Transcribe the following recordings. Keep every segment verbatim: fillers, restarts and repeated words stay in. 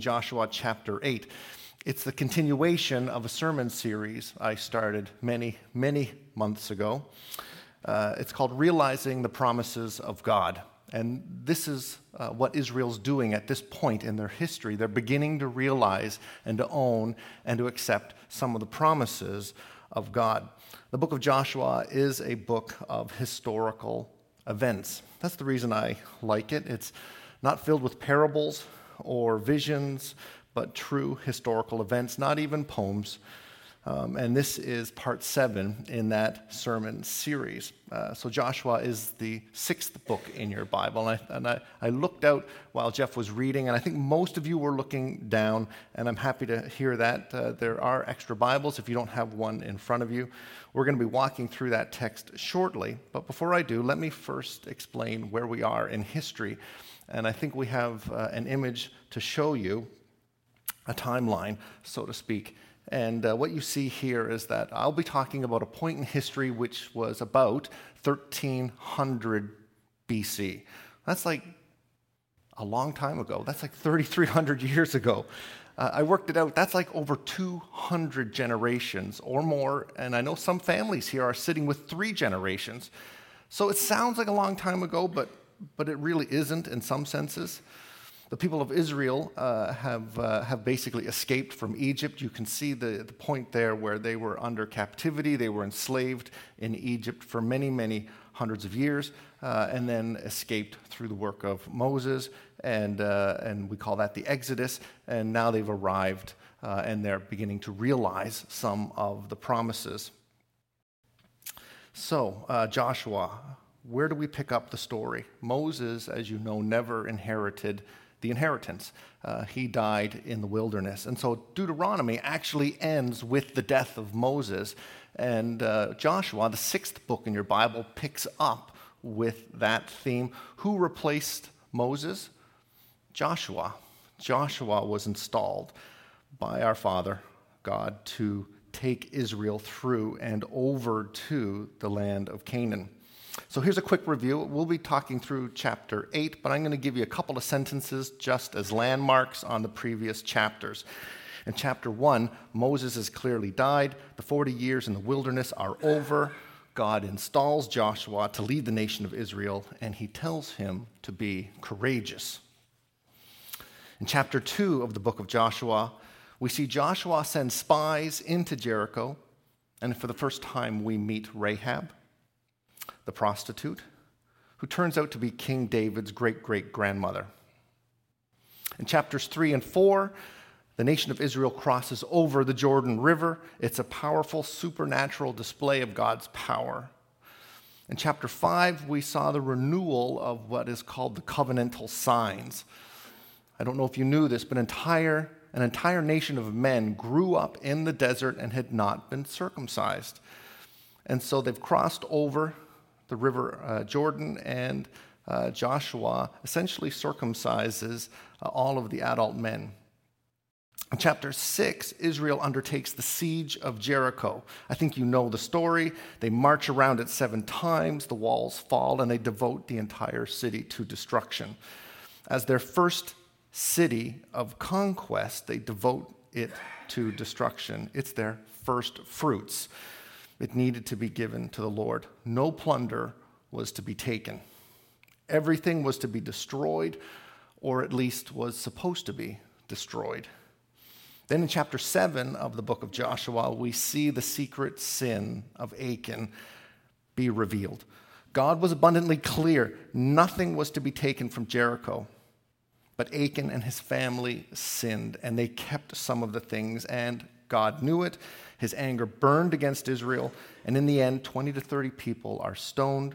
in Joshua chapter eight. It's the continuation of a sermon series I started many, many months ago. Uh, it's called Realizing the Promises of God. And this is uh, what Israel's doing at this point in their history. They're beginning to realize and to own and to accept some of the promises of God. The book of Joshua is a book of historical events. That's the reason I like it. It's not filled with parables or visions, but true historical events, not even poems. Um, and this is part seven in that sermon series. Uh, so Joshua is the sixth book in your Bible. And, I, and I, I looked out while Jeff was reading, and I think most of you were looking down, and I'm happy to hear that. Uh, there are extra Bibles if you don't have one in front of you. We're going to be walking through that text shortly. But before I do, let me first explain where we are in history. And I think we have uh, an image to show you, a timeline, so to speak. And uh, what you see here is that I'll be talking about a point in history which was about thirteen hundred B C. That's like a long time ago. That's like thirty-three hundred years ago. Uh, I worked it out. That's like over two hundred generations or more. And I know some families here are sitting with three generations. So it sounds like a long time ago, but, but it really isn't in some senses. The people of Israel uh, have uh, have basically escaped from Egypt. You can see the, the point there where they were under captivity. They were enslaved in Egypt for many, many hundreds of years, uh, and then escaped through the work of Moses, and uh, and we call that the Exodus. And now they've arrived, uh, and they're beginning to realize some of the promises. So, uh, Joshua, where do we pick up the story? Moses, as you know, never inherited the inheritance. Uh, he died in the wilderness. And so Deuteronomy actually ends with the death of Moses. And uh, Joshua, the sixth book in your Bible, picks up with that theme. Who replaced Moses? Joshua. Joshua was installed by our Father, God, to take Israel through and over to the land of Canaan. So here's a quick review. We'll be talking through chapter eight, but I'm going to give you a couple of sentences just as landmarks on the previous chapters. In chapter one, Moses has clearly died. The forty years in the wilderness are over. God installs Joshua to lead the nation of Israel, and he tells him to be courageous. In chapter two of the book of Joshua, we see Joshua send spies into Jericho, and for the first time we meet Rahab, the prostitute, who turns out to be King David's great-great-grandmother. In chapters three and four, the nation of Israel crosses over the Jordan River. It's a powerful supernatural display of God's power. In chapter five, we saw the renewal of what is called the covenantal signs. I don't know if you knew this, but entire, an entire nation of men grew up in the desert and had not been circumcised. And so they've crossed over the river uh, Jordan, and uh, Joshua essentially circumcises uh, all of the adult men. In chapter six, Israel undertakes the siege of Jericho. I think you know the story. They march around it seven times, the walls fall, and they devote the entire city to destruction. As their first city of conquest, they devote it to destruction. It's their first fruits. It needed to be given to the Lord. No plunder was to be taken. Everything was to be destroyed, or at least was supposed to be destroyed. Then in chapter seven of the book of Joshua, we see the secret sin of Achan be revealed. God was abundantly clear. Nothing was to be taken from Jericho. But Achan and his family sinned, and they kept some of the things, and God knew it. His anger burned against Israel, and in the end, twenty to thirty people are stoned.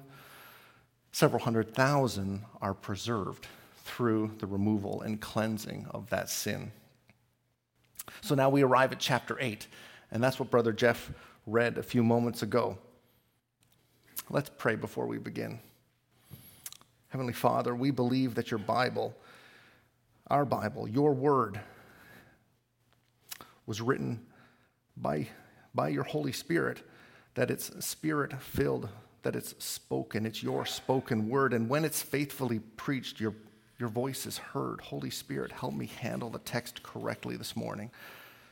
Several hundred thousand are preserved through the removal and cleansing of that sin. So now we arrive at chapter eight, and that's what Brother Jeff read a few moments ago. Let's pray before we begin. Heavenly Father, we believe that your Bible, our Bible, your word, was written by, by your Holy Spirit, that it's Spirit-filled, that it's spoken, it's your spoken word. And when it's faithfully preached, your Your voice is heard. Holy Spirit, help me handle the text correctly this morning.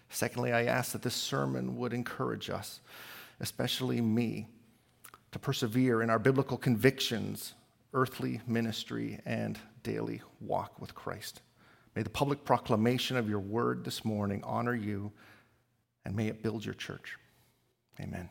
Secondly, I ask that this sermon would encourage us, especially me, to persevere in our biblical convictions, earthly ministry, and daily walk with Christ. May the public proclamation of your word this morning honor you, and may it build your church. Amen.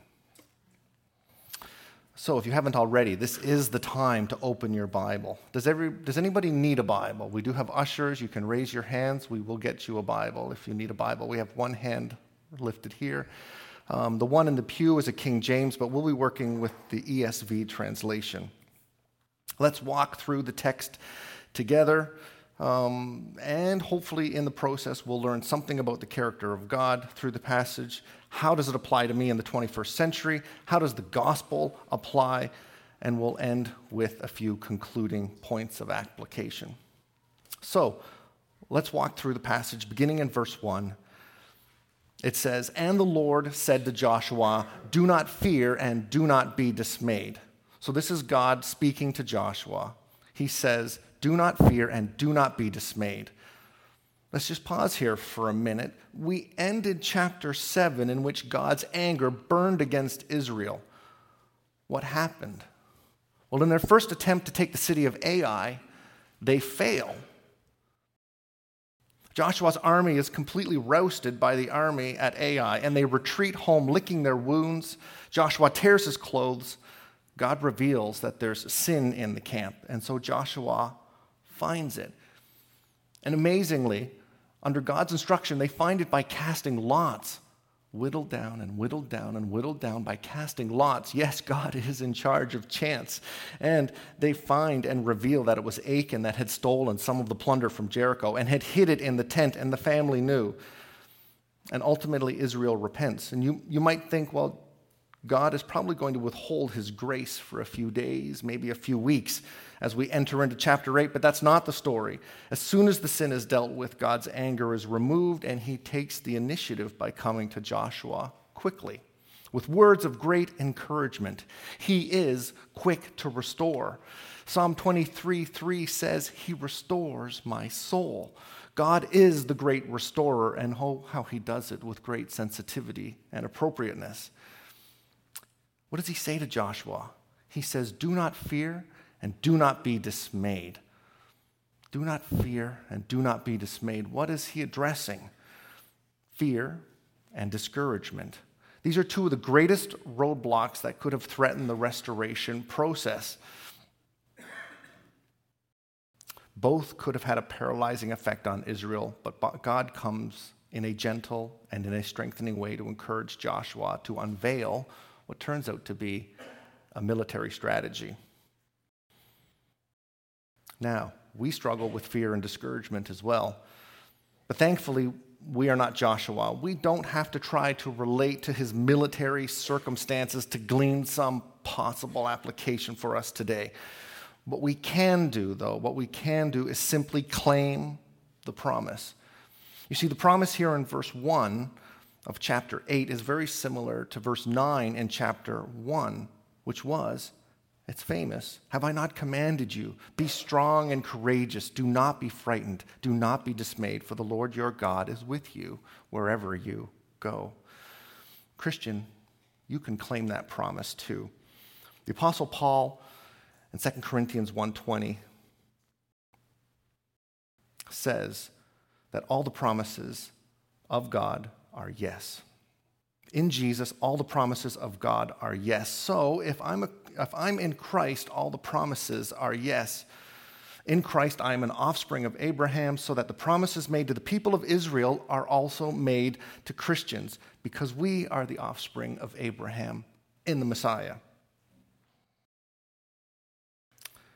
So if you haven't already, this is the time to open your Bible. Does every, does anybody need a Bible? We do have ushers. You can raise your hands. We will get you a Bible if you need a Bible. We have one hand lifted here. Um, the one in the pew is a King James, but we'll be working with the E S V translation. Let's walk through the text together, um, and hopefully in the process we'll learn something about the character of God through the passage. How does it apply to me in the twenty-first century? How does the gospel apply? And we'll end with a few concluding points of application. So let's walk through the passage beginning in verse one. It says, "And the Lord said to Joshua, 'Do not fear and do not be dismayed.'" So this is God speaking to Joshua. He says, "Do not fear and do not be dismayed." Let's just pause here for a minute. We ended chapter seven in which God's anger burned against Israel. What happened? Well, in their first attempt to take the city of Ai, they fail. Joshua's army is completely rousted by the army at Ai, and they retreat home licking their wounds. Joshua tears his clothes. God reveals that there's sin in the camp, and so Joshua finds it. And amazingly, under God's instruction, they find it by casting lots, whittled down and whittled down and whittled down by casting lots. Yes, God is in charge of chance. And they find and reveal that it was Achan that had stolen some of the plunder from Jericho and had hid it in the tent, and the family knew. And ultimately, Israel repents. And you, you might think, well, God is probably going to withhold his grace for a few days, maybe a few weeks, as we enter into chapter eight, but that's not the story. As soon as the sin is dealt with, God's anger is removed, and he takes the initiative by coming to Joshua quickly. With words of great encouragement, he is quick to restore. Psalm twenty-three three says, "He restores my soul." God is the great restorer, and oh, how he does it with great sensitivity and appropriateness. What does he say to Joshua? He says, "Do not fear and do not be dismayed." Do not fear and do not be dismayed. What is he addressing? Fear and discouragement. These are two of the greatest roadblocks that could have threatened the restoration process. Both could have had a paralyzing effect on Israel, but God comes in a gentle and in a strengthening way to encourage Joshua to unveil what turns out to be a military strategy. Now, we struggle with fear and discouragement as well. But thankfully, we are not Joshua. We don't have to try to relate to his military circumstances to glean some possible application for us today. What we can do, though, what we can do is simply claim the promise. You see, the promise here in verse one of chapter eight is very similar to verse nine in chapter one, which was, it's famous, "Have I not commanded you? Be strong and courageous. Do not be frightened. Do not be dismayed, for the Lord your God is with you wherever you go." Christian, you can claim that promise too. The Apostle Paul in Second Corinthians one twenty says that all the promises of God are yes. In Jesus, all the promises of God are yes. So if I'm a, if I'm in Christ, all the promises are yes. In Christ, I am an offspring of Abraham, so that the promises made to the people of Israel are also made to Christians, because we are the offspring of Abraham in the Messiah.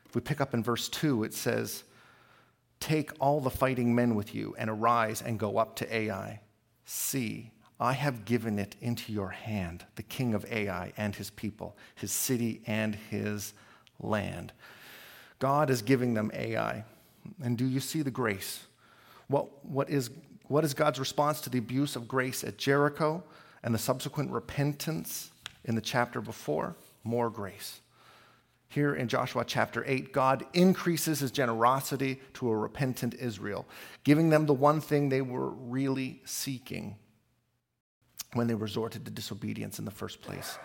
If we pick up in verse two, it says, "Take all the fighting men with you, and arise and go up to Ai. See, I have given it into your hand, the king of Ai and his people, his city and his land." God is giving them Ai. And do you see the grace? What, what, is, what is God's response to the abuse of grace at Jericho and the subsequent repentance in the chapter before? More grace. Here in Joshua chapter eight, God increases his generosity to a repentant Israel, giving them the one thing they were really seeking when they resorted to disobedience in the first place.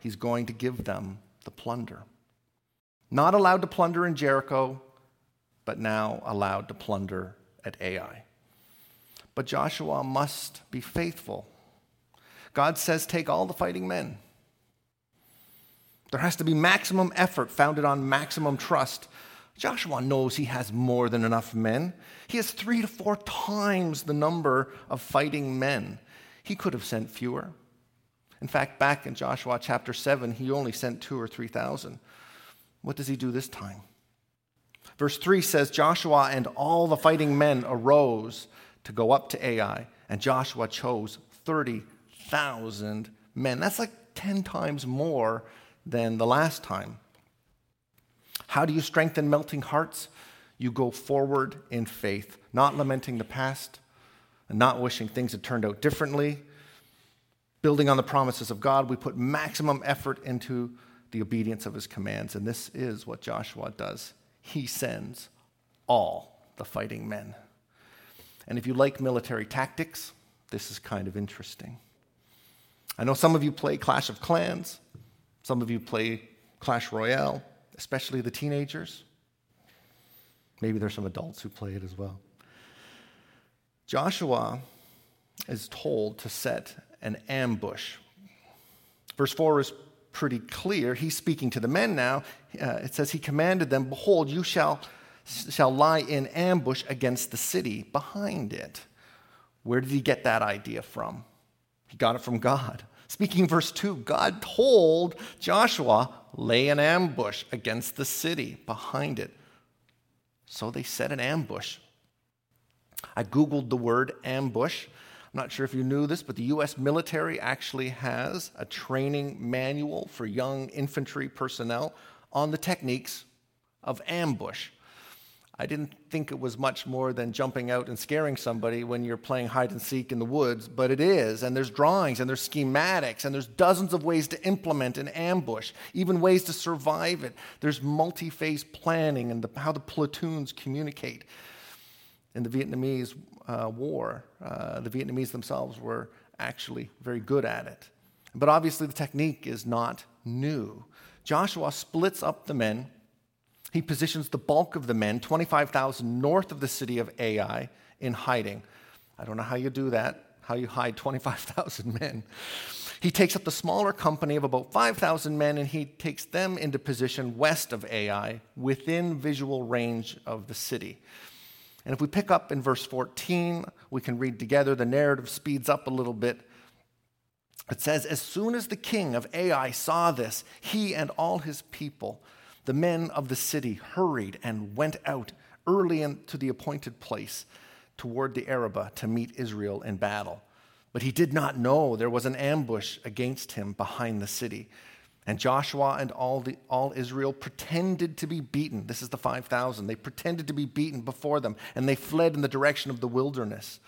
He's going to give them the plunder. Not allowed to plunder in Jericho, but now allowed to plunder at Ai. But Joshua must be faithful. God says, take all the fighting men. There has to be maximum effort founded on maximum trust. Joshua knows he has more than enough men. He has three to four times the number of fighting men. He could have sent fewer. In fact, back in Joshua chapter seven, he only sent two or three thousand. What does he do this time? Verse three says, Joshua and all the fighting men arose to go up to Ai, and Joshua chose thirty thousand men. That's like ten times more than the last time. How do you strengthen melting hearts? You go forward in faith, not lamenting the past and not wishing things had turned out differently. Building on the promises of God, we put maximum effort into the obedience of his commands, and this is what Joshua does. He sends all the fighting men. And if you like military tactics, this is kind of interesting. I know some of you play Clash of Clans. Some of you play Clash Royale, especially the teenagers. Maybe there's some adults who play it as well. Joshua is told to set an ambush. Verse four is pretty clear. He's speaking to the men now. Uh, it says, he commanded them, behold, you shall, shall lie in ambush against the city behind it. Where did he get that idea from? He got it from God. Speaking of verse two, God told Joshua, lay an ambush against the city behind it. So they set an ambush. I Googled the word ambush. I'm not sure if you knew this, but the U S military actually has a training manual for young infantry personnel on the techniques of ambush. I didn't think it was much more than jumping out and scaring somebody when you're playing hide and seek in the woods, but it is, and there's drawings, and there's schematics, and there's dozens of ways to implement an ambush, even ways to survive it. There's multi-phase planning and the, how the platoons communicate. In the Vietnamese uh, war, uh, the Vietnamese themselves were actually very good at it. But obviously the technique is not new. Joshua splits up the men. He positions the bulk of the men, twenty-five thousand north of the city of Ai, in hiding. I don't know how you do that, how you hide twenty-five thousand men. He takes up the smaller company of about five thousand men, and he takes them into position west of Ai, within visual range of the city. And if we pick up in verse fourteen, we can read together. The narrative speeds up a little bit. It says, as soon as the king of Ai saw this, he and all his people, the men of the city, hurried and went out early into the appointed place toward the Arabah to meet Israel in battle. But he did not know there was an ambush against him behind the city. And Joshua and all the, all Israel pretended to be beaten. This is the five thousand. They pretended to be beaten before them, and they fled in the direction of the wilderness.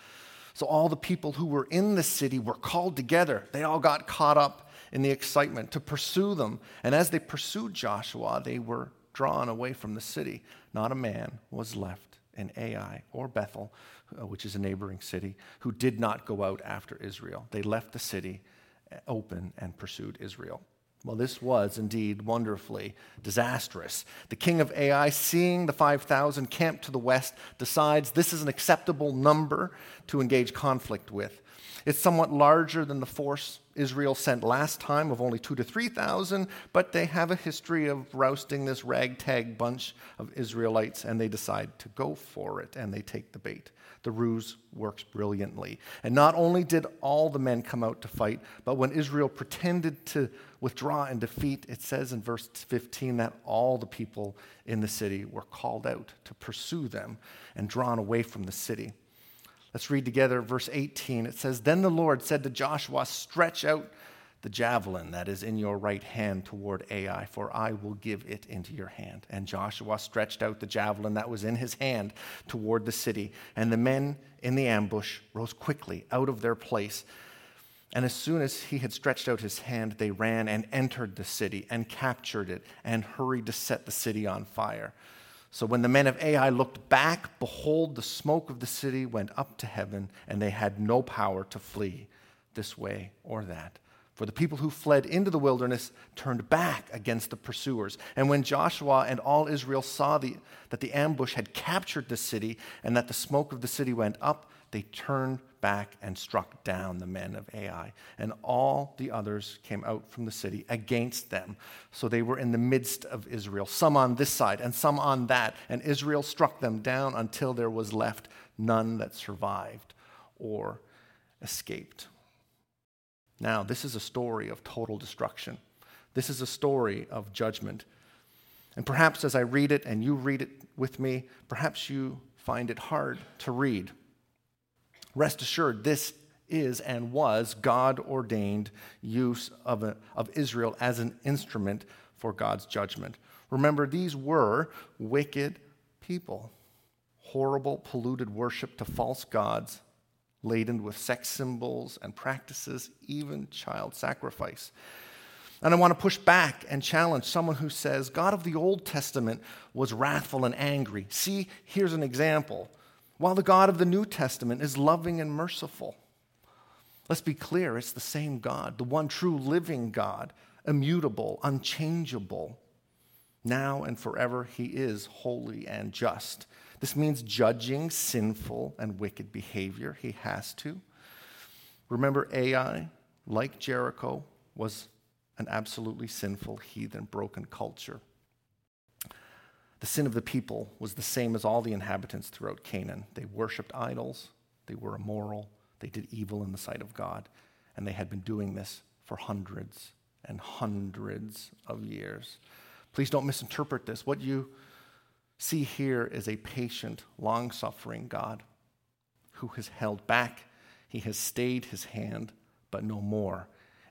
So all the people who were in the city were called together. They all got caught up in the excitement to pursue them. And as they pursued Joshua, they were drawn away from the city. Not a man was left in Ai or Bethel, which is a neighboring city, who did not go out after Israel. They left the city open and pursued Israel. Well, this was indeed wonderfully disastrous. The king of Ai, seeing the five thousand camped to the west, decides this is an acceptable number to engage conflict with. It's somewhat larger than the force Israel sent last time of only two to three thousand, but they have a history of rousting this ragtag bunch of Israelites, and they decide to go for it, and they take the bait. The ruse works brilliantly. And not only did all the men come out to fight, but when Israel pretended to withdraw and defeat, it says in verse fifteen that all the people in the city were called out to pursue them and drawn away from the city. Let's read together verse eighteen. It says, then the Lord said to Joshua, stretch out the javelin that is in your right hand toward Ai, for I will give it into your hand. And Joshua stretched out the javelin that was in his hand toward the city, and the men in the ambush rose quickly out of their place And as soon as he had stretched out his hand, they ran and entered the city and captured it and hurried to set the city on fire. So when the men of Ai looked back, behold, the smoke of the city went up to heaven, and they had no power to flee this way or that. For the people who fled into the wilderness turned back against the pursuers. And when Joshua and all Israel saw the, that the ambush had captured the city and that the smoke of the city went up, they turned back and struck down the men of Ai. And all the others came out from the city against them. So they were in the midst of Israel, some on this side and some on that. And Israel struck them down until there was left none that survived or escaped. Now, this is a story of total destruction. This is a story of judgment. And perhaps as I read it and you read it with me, perhaps you find it hard to read. Rest assured, this is and was God-ordained use of, a, of Israel as an instrument for God's judgment. Remember, these were wicked people. Horrible, polluted worship to false gods, laden with sex symbols and practices, even child sacrifice. And I want to push back and challenge someone who says, God of the Old Testament was wrathful and angry. See, here's an example. While the God of the New Testament is loving and merciful. Let's be clear, it's the same God, the one true living God, immutable, unchangeable. Now and forever, he is holy and just. This means judging sinful and wicked behavior. He has to. Remember, Ai, like Jericho, was an absolutely sinful, heathen, broken culture. The sin of the people was the same as all the inhabitants throughout Canaan. They worshipped idols. They were immoral. They did evil in the sight of God. And they had been doing this for hundreds and hundreds of years. Please don't misinterpret this. What you see here is a patient, long-suffering God who has held back. He has stayed his hand, but no more.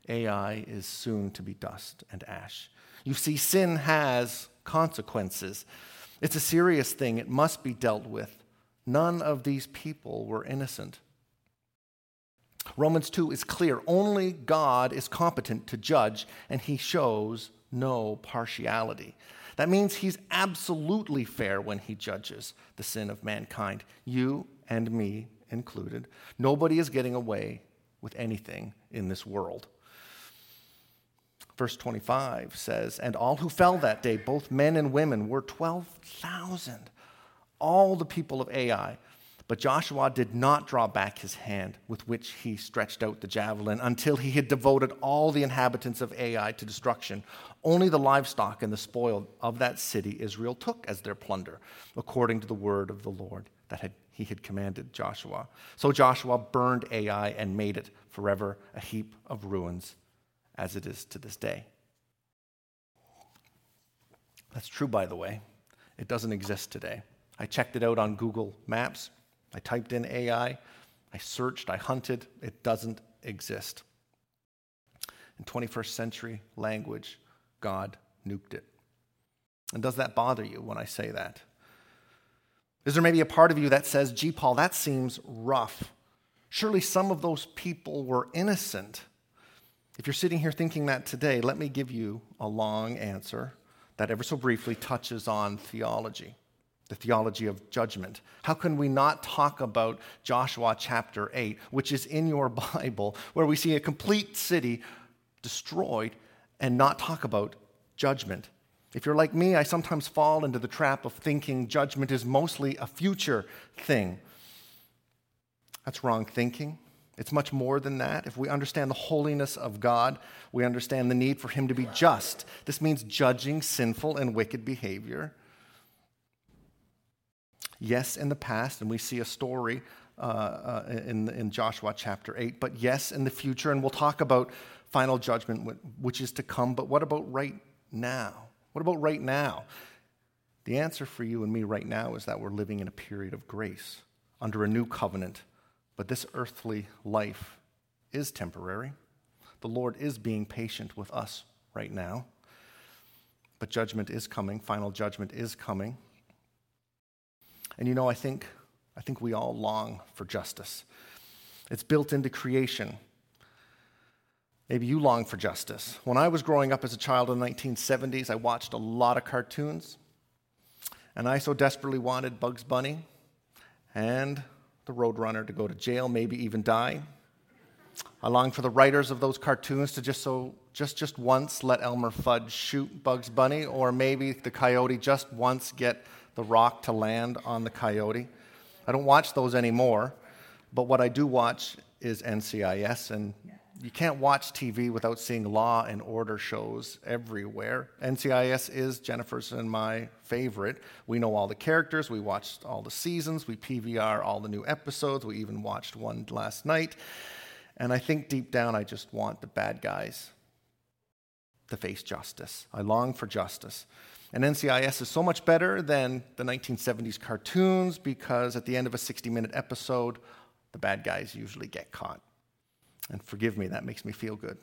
Ai is soon to be dust and ash. You see, sin has consequences. It's a serious thing. It must be dealt with. None of these people were innocent. Romans two is clear. Only God is competent to judge, and he shows no partiality. That means he's absolutely fair when he judges the sin of mankind, you and me included. Nobody is getting away with anything in this world. Verse twenty-five says, and all who fell that day, both men and women, were twelve thousand, all the people of Ai. But Joshua did not draw back his hand with which he stretched out the javelin until he had devoted all the inhabitants of Ai to destruction. Only the livestock and the spoil of that city Israel took as their plunder, according to the word of the Lord that had, he had commanded Joshua. So Joshua burned Ai and made it forever a heap of ruins, as it is to this day. That's true, by the way. It doesn't exist today. I checked it out on Google Maps. I typed in Ai, I searched, I hunted. It doesn't exist. In twenty-first century language, God nuked it. And does that bother you when I say that? Is there maybe a part of you that says, gee, Paul, that seems rough. Surely some of those people were innocent. If you're sitting here thinking that today, let me give you a long answer that ever so briefly touches on theology. The theology of judgment. How can we not talk about Joshua chapter eight, which is in your Bible, where we see a complete city destroyed and not talk about judgment? If you're like me, I sometimes fall into the trap of thinking judgment is mostly a future thing. That's wrong thinking. It's much more than that. If we understand the holiness of God, we understand the need for him to be just. This means judging sinful and wicked behavior. Yes, in the past, and we see a story uh, uh, in, in Joshua chapter eight, but yes, in the future, and we'll talk about final judgment, which is to come, but what about right now? What about right now? The answer for you and me right now is that we're living in a period of grace, under a new covenant, but this earthly life is temporary. The Lord is being patient with us right now, but judgment is coming, final judgment is coming. And you know, I think I think we all long for justice. It's built into creation. Maybe you long for justice. When I was growing up as a child in the nineteen seventies, I watched a lot of cartoons, and I so desperately wanted Bugs Bunny and the Roadrunner to go to jail, maybe even die. I longed for the writers of those cartoons to just so just just once let Elmer Fudd shoot Bugs Bunny, or maybe the coyote just once get the rock to land on the coyote. I don't watch those anymore, but what I do watch is N C I S, and you can't watch T V without seeing Law and Order shows everywhere. N C I S is Jennifer's and my favorite. We know all the characters. We watched all the seasons. We P V R all the new episodes. We even watched one last night. And I think deep down I just want the bad guys to face justice. I long for justice. And N C I S is so much better than the nineteen seventies cartoons because at the end of a sixty-minute episode, the bad guys usually get caught. And forgive me, that makes me feel good.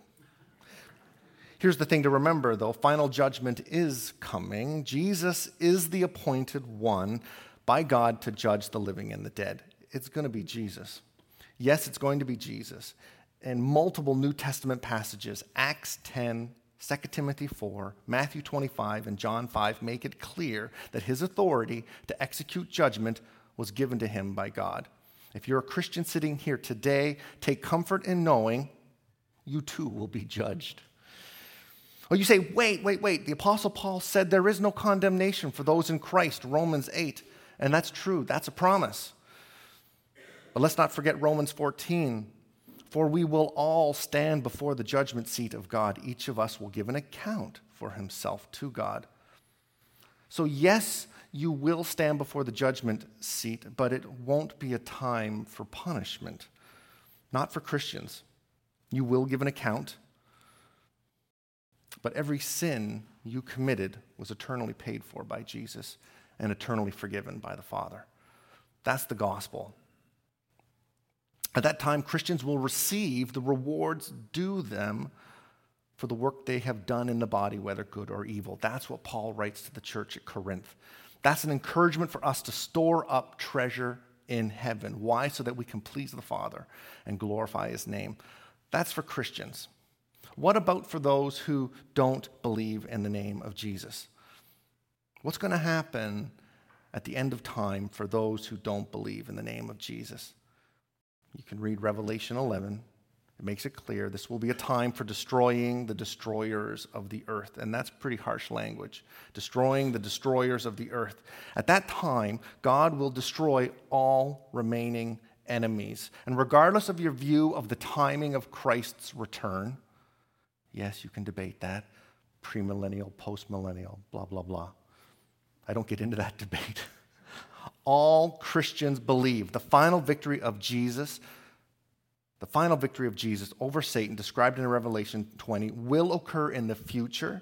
Here's the thing to remember, though. Final judgment is coming. Jesus is the appointed one by God to judge the living and the dead. It's going to be Jesus. Yes, it's going to be Jesus. And multiple New Testament passages, Acts ten, Second Timothy four, Matthew twenty-five, and John five make it clear that his authority to execute judgment was given to him by God. If you're a Christian sitting here today, take comfort in knowing you too will be judged. Or you say, wait, wait, wait. The Apostle Paul said there is no condemnation for those in Christ, Romans eight. And that's true. That's a promise. But let's not forget Romans fourteen. For we will all stand before the judgment seat of God. Each of us will give an account for himself to God. So yes, you will stand before the judgment seat, but it won't be a time for punishment. Not for Christians. You will give an account. But every sin you committed was eternally paid for by Jesus and eternally forgiven by the Father. That's the gospel. At that time, Christians will receive the rewards due them for the work they have done in the body, whether good or evil. That's what Paul writes to the church at Corinth. That's an encouragement for us to store up treasure in heaven. Why? So that we can please the Father and glorify his name. That's for Christians. What about for those who don't believe in the name of Jesus? What's going to happen at the end of time for those who don't believe in the name of Jesus? You can read Revelation eleven. It makes it clear this will be a time for destroying the destroyers of the earth. And that's pretty harsh language. Destroying the destroyers of the earth. At that time, God will destroy all remaining enemies. And regardless of your view of the timing of Christ's return, yes, you can debate that, premillennial, postmillennial, blah, blah, blah. I don't get into that debate. All Christians believe the final victory of Jesus The final victory of Jesus over Satan, described in Revelation twenty, will occur in the future,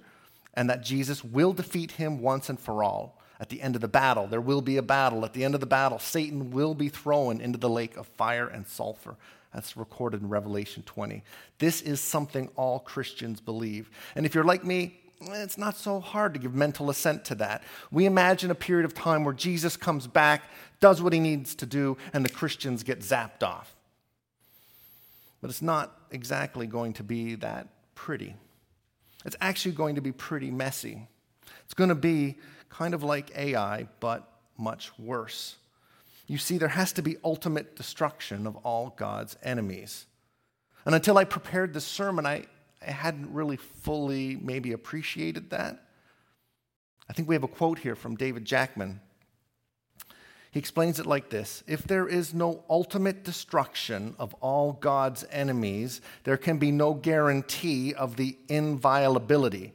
and that Jesus will defeat him once and for all. At the end of the battle, there will be a battle. At the end of the battle, Satan will be thrown into the lake of fire and sulfur. That's recorded in Revelation twenty. This is something all Christians believe. And if you're like me, it's not so hard to give mental assent to that. We imagine a period of time where Jesus comes back, does what he needs to do, and the Christians get zapped off. But it's not exactly going to be that pretty. It's actually going to be pretty messy. It's going to be kind of like Ai, but much worse. You see, there has to be ultimate destruction of all God's enemies. And until I prepared this sermon, I, I hadn't really fully maybe appreciated that. I think we have a quote here from David Jackman. He explains it like this: if there is no ultimate destruction of all God's enemies, there can be no guarantee of the inviolability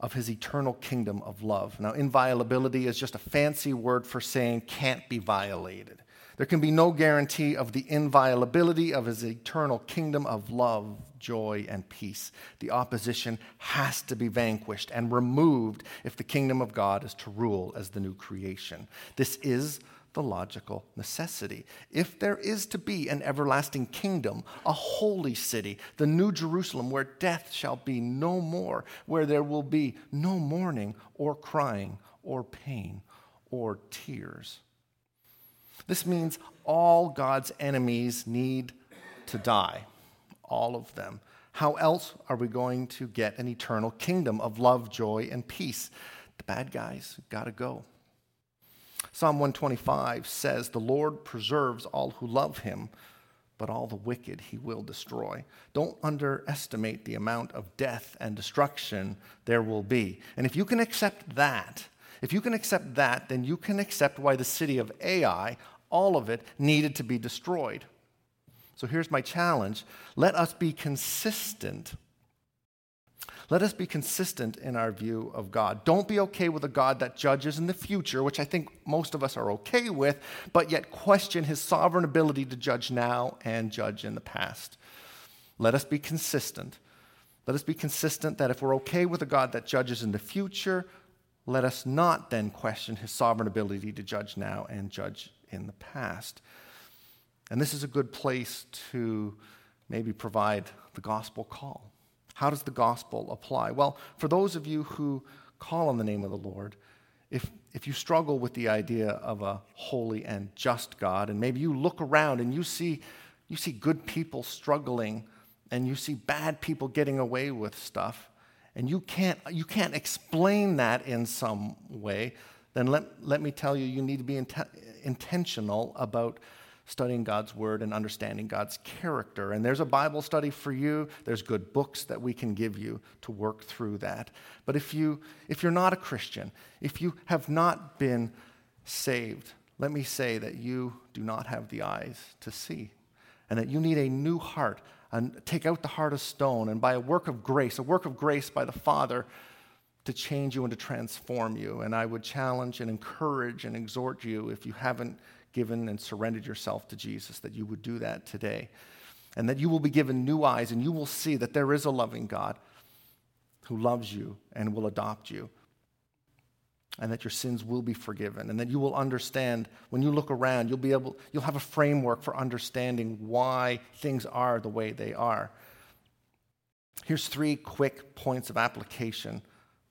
of his eternal kingdom of love. Now, inviolability is just a fancy word for saying can't be violated. There can be no guarantee of the inviolability of his eternal kingdom of love, joy, and peace. The opposition has to be vanquished and removed if the kingdom of God is to rule as the new creation. This is the logical necessity. If there is to be an everlasting kingdom, a holy city, the New Jerusalem, where death shall be no more, where there will be no mourning or crying or pain or tears. This means all God's enemies need to die. All of them How else are we going to get an eternal kingdom of love, joy, and peace? The bad guys got to go. Psalm one twenty-five says, "The Lord preserves all who love him, but all the wicked he will destroy." Don't underestimate the amount of death and destruction there will be. And if you can accept that, if you can accept that, then you can accept why the city of Ai, all of it, needed to be destroyed. So here's my challenge. Let us be consistent. Let us be consistent in our view of God. Don't be okay with a God that judges in the future, which I think most of us are okay with, but yet question his sovereign ability to judge now and judge in the past. Let us be consistent. Let us be consistent that if we're okay with a God that judges in the future, let us not then question his sovereign ability to judge now and judge in the past. And this is a good place to maybe provide the gospel call. How does the gospel apply? Well, for those of you who call on the name of the Lord, if if you struggle with the idea of a holy and just God, and maybe you look around and you see you see good people struggling and you see bad people getting away with stuff, and you can't you can't explain that in some way, then let, let me tell you, you need to be int- intentional about studying God's word and understanding God's character. And there's a Bible study for you. There's good books that we can give you to work through that. But if you if you're not a Christian, if you have not been saved, let me say that you do not have the eyes to see, and that you need a new heart, and take out the heart of stone, and by a work of grace, a work of grace by the Father, to change you and to transform you. And I would challenge and encourage and exhort you, if you haven't given and surrendered yourself to Jesus, that you would do that today, and that you will be given new eyes, and you will see that there is a loving God who loves you and will adopt you, and that your sins will be forgiven, and that you will understand. When you look around, you'll be able, you'll have a framework for understanding why things are the way they are. Here's three quick points of application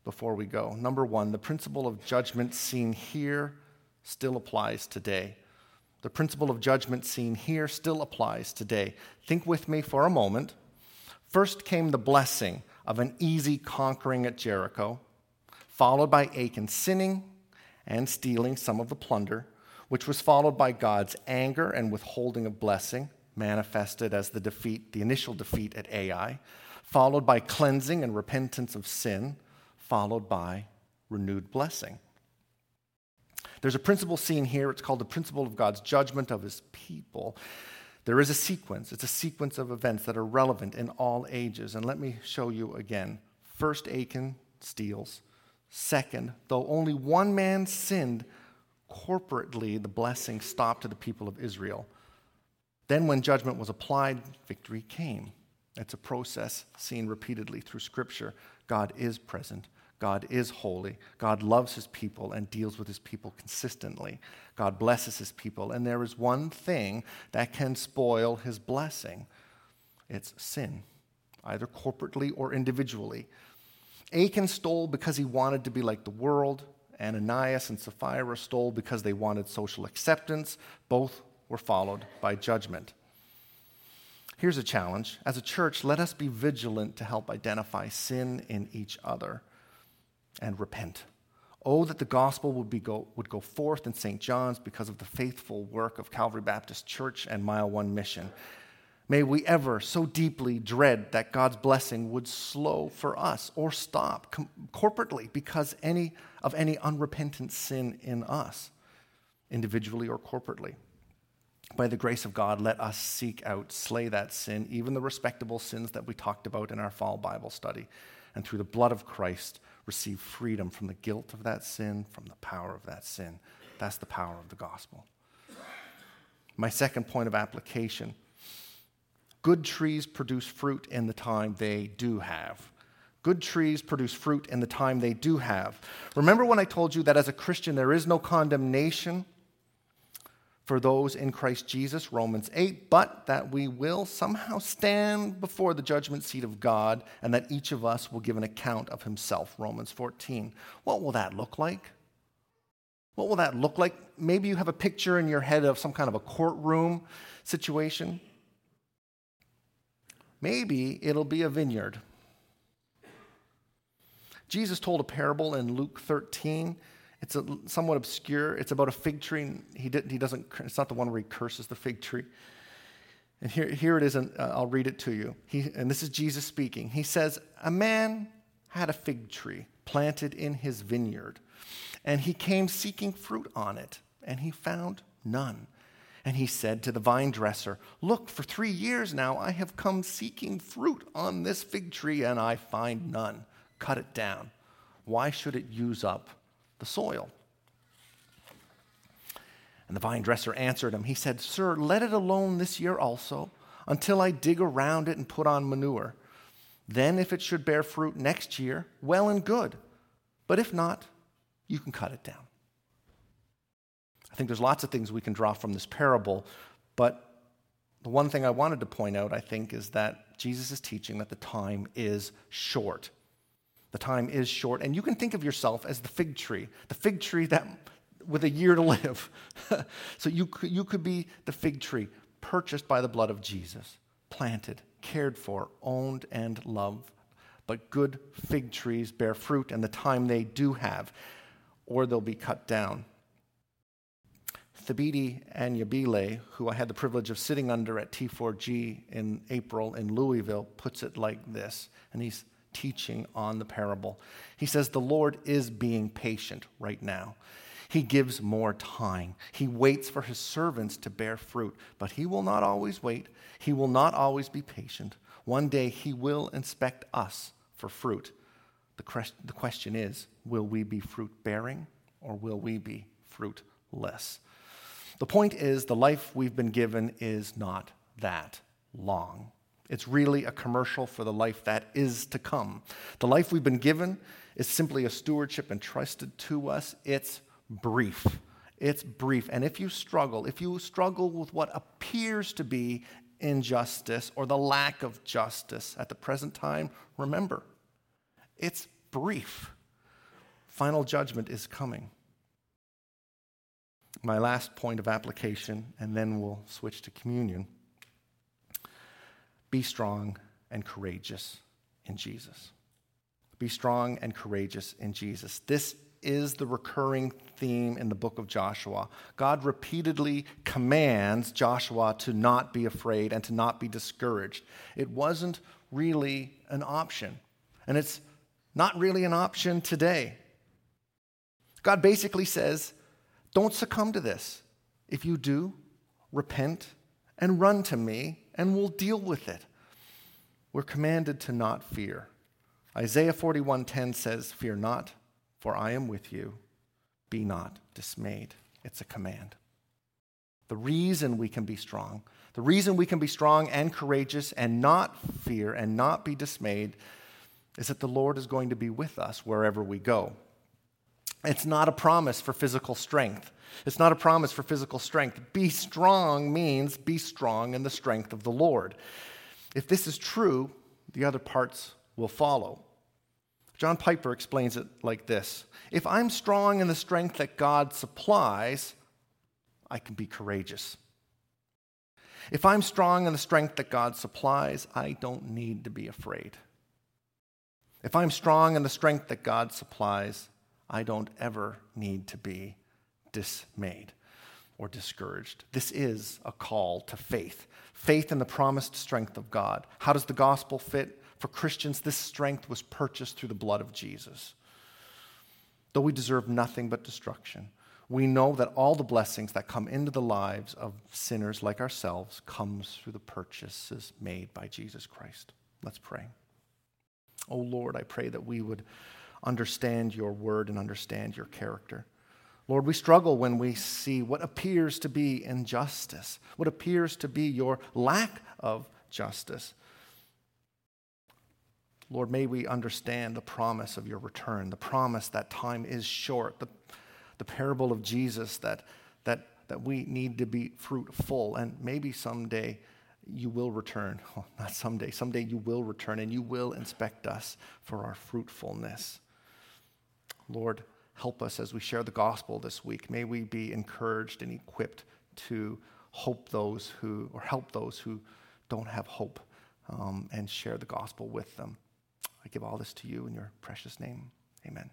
before we go. Number one, the principle of judgment seen here still applies today. The principle of judgment seen here still applies today. Think with me for a moment. First came the blessing of an easy conquering at Jericho, followed by Achan sinning and stealing some of the plunder, which was followed by God's anger and withholding of blessing, manifested as the defeat, the initial defeat at Ai, followed by cleansing and repentance of sin, followed by renewed blessing. There's a principle seen here. It's called the principle of God's judgment of his people. There is a sequence. It's a sequence of events that are relevant in all ages. And let me show you again. First, Achan steals. Second, though only one man sinned, corporately the blessing stopped to the people of Israel. Then when judgment was applied, victory came. It's a process seen repeatedly through Scripture. God is present. God is holy. God loves his people and deals with his people consistently. God blesses his people. And there is one thing that can spoil his blessing. It's sin, either corporately or individually. Achan stole because he wanted to be like the world. Ananias and Sapphira stole because they wanted social acceptance. Both were followed by judgment. Here's a challenge. As a church, let us be vigilant to help identify sin in each other and repent. Oh, that the gospel would be go, would go forth in Saint John's because of the faithful work of Calvary Baptist Church and Mile One Mission. May we ever so deeply dread that God's blessing would slow for us or stop com- corporately because any of any unrepentant sin in us, individually or corporately. By the grace of God, let us seek out, slay that sin, even the respectable sins that we talked about in our fall Bible study, and through the blood of Christ, receive freedom from the guilt of that sin, from the power of that sin. That's the power of the gospel. My second point of application, good trees produce fruit in the time they do have. Good trees produce fruit in the time they do have. Remember when I told you that as a Christian there is no condemnation for those in Christ Jesus, Romans eight, but that we will somehow stand before the judgment seat of God, and that each of us will give an account of himself, Romans fourteen. What will that look like? What will that look like? Maybe you have a picture in your head of some kind of a courtroom situation. Maybe it'll be a vineyard. Jesus told a parable in Luke thirteen. It's a, somewhat obscure. It's about a fig tree. And he didn't. He doesn't. It's not the one where he curses the fig tree. And here, here it is. And uh, I'll read it to you. He, and this is Jesus speaking. He says, "A man had a fig tree planted in his vineyard, and he came seeking fruit on it, and he found none. And he said to the vine dresser, 'Look, for three years now I have come seeking fruit on this fig tree, and I find none. Cut it down. Why should it use up the soil?' And the vine dresser answered him. He said, 'Sir, let it alone this year also, until I dig around it and put on manure. Then if it should bear fruit next year, well and good. But if not, you can cut it down.'" I think there's lots of things we can draw from this parable, but the one thing I wanted to point out, I think, is that Jesus is teaching that the time is short. The time is short, and you can think of yourself as the fig tree, the fig tree that with a year to live. So you could, you could be the fig tree purchased by the blood of Jesus, planted, cared for, owned, and loved. But good fig trees bear fruit in the time they do have, or they'll be cut down. Thabiti Anyabile, who I had the privilege of sitting under at T four G in April in Louisville, puts it like this, and he's teaching on the parable. He says, "The Lord is being patient right now. He gives more time. He waits for his servants to bear fruit, but he will not always wait. He will not always be patient. One day he will inspect us for fruit. The, cre- the question is, will we be fruit-bearing or will we be fruitless?" The point is, the life we've been given is not that long. It's really a commercial for the life that is to come. The life we've been given is simply a stewardship entrusted to us. It's brief. It's brief. And if you struggle, if you struggle with what appears to be injustice or the lack of justice at the present time, remember, it's brief. Final judgment is coming. My last point of application, and then we'll switch to communion. Be strong and courageous in Jesus. Be strong and courageous in Jesus. This is the recurring theme in the book of Joshua. God repeatedly commands Joshua to not be afraid and to not be discouraged. It wasn't really an option, and it's not really an option today. God basically says, don't succumb to this. If you do, repent and run to me, and we'll deal with it. We're commanded to not fear. Isaiah forty-one ten says, "Fear not, for I am with you. Be not dismayed." It's a command. The reason we can be strong, the reason we can be strong and courageous and not fear and not be dismayed is that the Lord is going to be with us wherever we go. It's not a promise for physical strength. It's not a promise for physical strength. Be strong means be strong in the strength of the Lord. If this is true, the other parts will follow. John Piper explains it like this: if I'm strong in the strength that God supplies, I can be courageous. If I'm strong in the strength that God supplies, I don't need to be afraid. If I'm strong in the strength that God supplies, I don't ever need to be dismayed or discouraged. This is a call to faith, faith in the promised strength of God. How does the gospel fit? For Christians, this strength was purchased through the blood of Jesus. Though we deserve nothing but destruction, we know that all the blessings that come into the lives of sinners like ourselves comes through the purchases made by Jesus Christ. Let's pray. Oh Lord, I pray that we would understand your word and understand your character. Lord, we struggle when we see what appears to be injustice, what appears to be your lack of justice. Lord, may we understand the promise of your return, the promise that time is short, the, the parable of Jesus that, that, that we need to be fruitful, and maybe someday you will return. Oh, not someday. Someday you will return, and you will inspect us for our fruitfulness. Lord, help us as we share the gospel this week. May we be encouraged and equipped to hope those who, or help those who don't have hope, um, and share the gospel with them. I give all this to you in your precious name. Amen.